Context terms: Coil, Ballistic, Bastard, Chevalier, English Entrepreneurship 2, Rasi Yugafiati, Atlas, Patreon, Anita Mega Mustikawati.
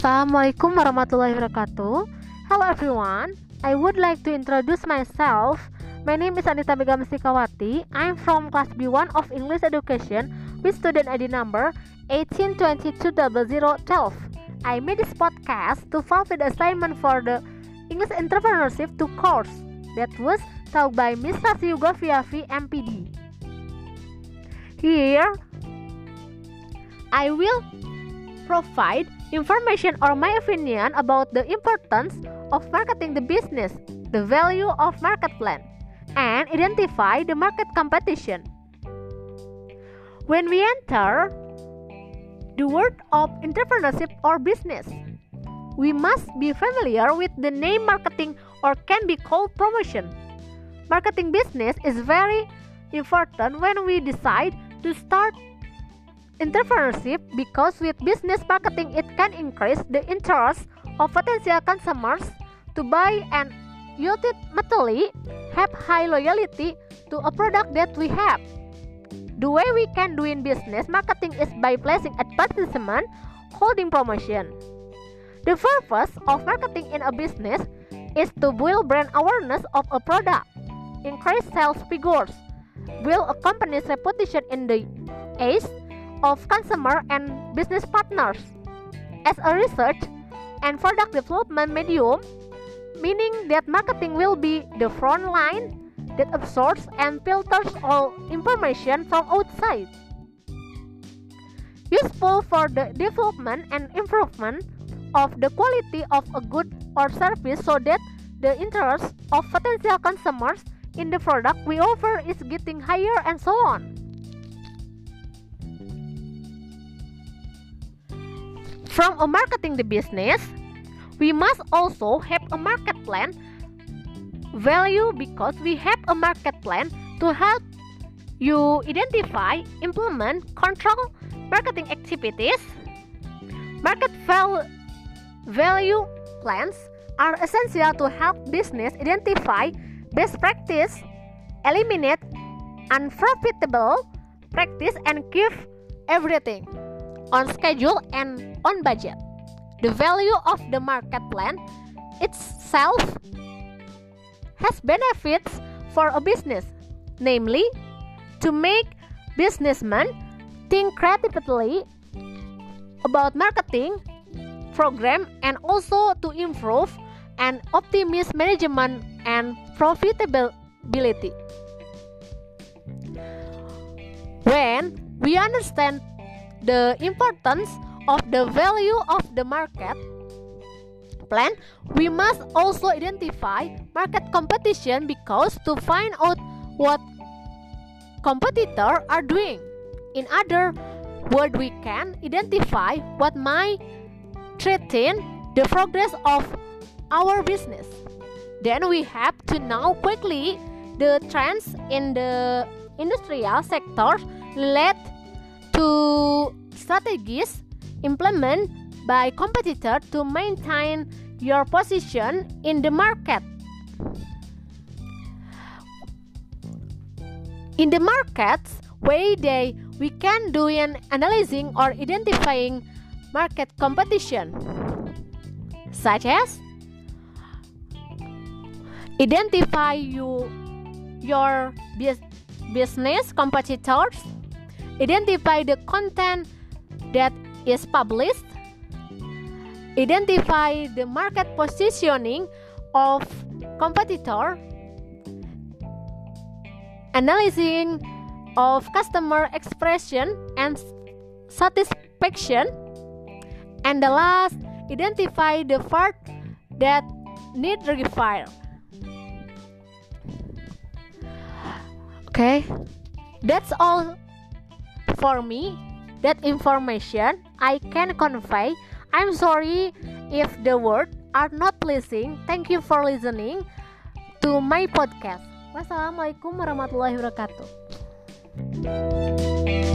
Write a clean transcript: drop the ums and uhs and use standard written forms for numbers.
Assalamualaikum warahmatullahi wabarakatuh. Hello everyone, I would like to introduce myself. My name is Anita Mega Mustikawati. I'm from class B1 of English Education with student ID number 18220012. I made this podcast to fulfill the assignment for the English Entrepreneurship 2 course that was taught by Miss Rasi Yugafiati MPD. Here, I will provide information or my opinion about the importance of marketing the business, the value of market plan, and identify the market competition. When we enter the world of entrepreneurship or business, we must be familiar with the name marketing, or can be called promotion. Marketing business is very important when we decide to start entrepreneurship, because with business marketing it can increase the interest of potential consumers to buy and ultimately have high loyalty to a product that we have. The way we can do in business marketing is by placing advertisement, holding promotion. The purpose of marketing in a business is to build brand awareness of a product, increase sales figures, build a company's reputation in the eyes of consumer and business partners. As a research and product development medium, meaning that marketing will be the front line that absorbs and filters all information from outside. Useful for the development and improvement of the quality of a good or service, so that the interest of potential consumers in the product we offer is getting higher, and so on. From a marketing the business, we must also have a market plan value, because we have a market plan to help you identify, implement, control marketing activities. Market value plans are essential to help business identify best practice, eliminate unprofitable practice, and keep everything on schedule and on budget. The value of the market plan itself has benefits for a business, namely to make businessmen think creatively about marketing program, and also to improve and optimize management and profitability. When we understand the importance of the value of the market plan, we must also identify market competition, because to find out what competitors are doing. In other words, we can identify what might threaten the progress of our business. Then we have to know quickly the trends in the industrial sector led to strategies implemented by competitors to maintain your position in the market. In the markets, we can do an analyzing or identifying market competition, such as identify your business competitors, identify the content that is published, identify the market positioning of competitor, analyzing of customer expression and satisfaction, and the last, identify the part that need refined. Okay, that's all for me. That information I can convey. I'm sorry if the words are not pleasing. Thank you for listening to my podcast. Wassalamualaikum warahmatullahi wabarakatuh.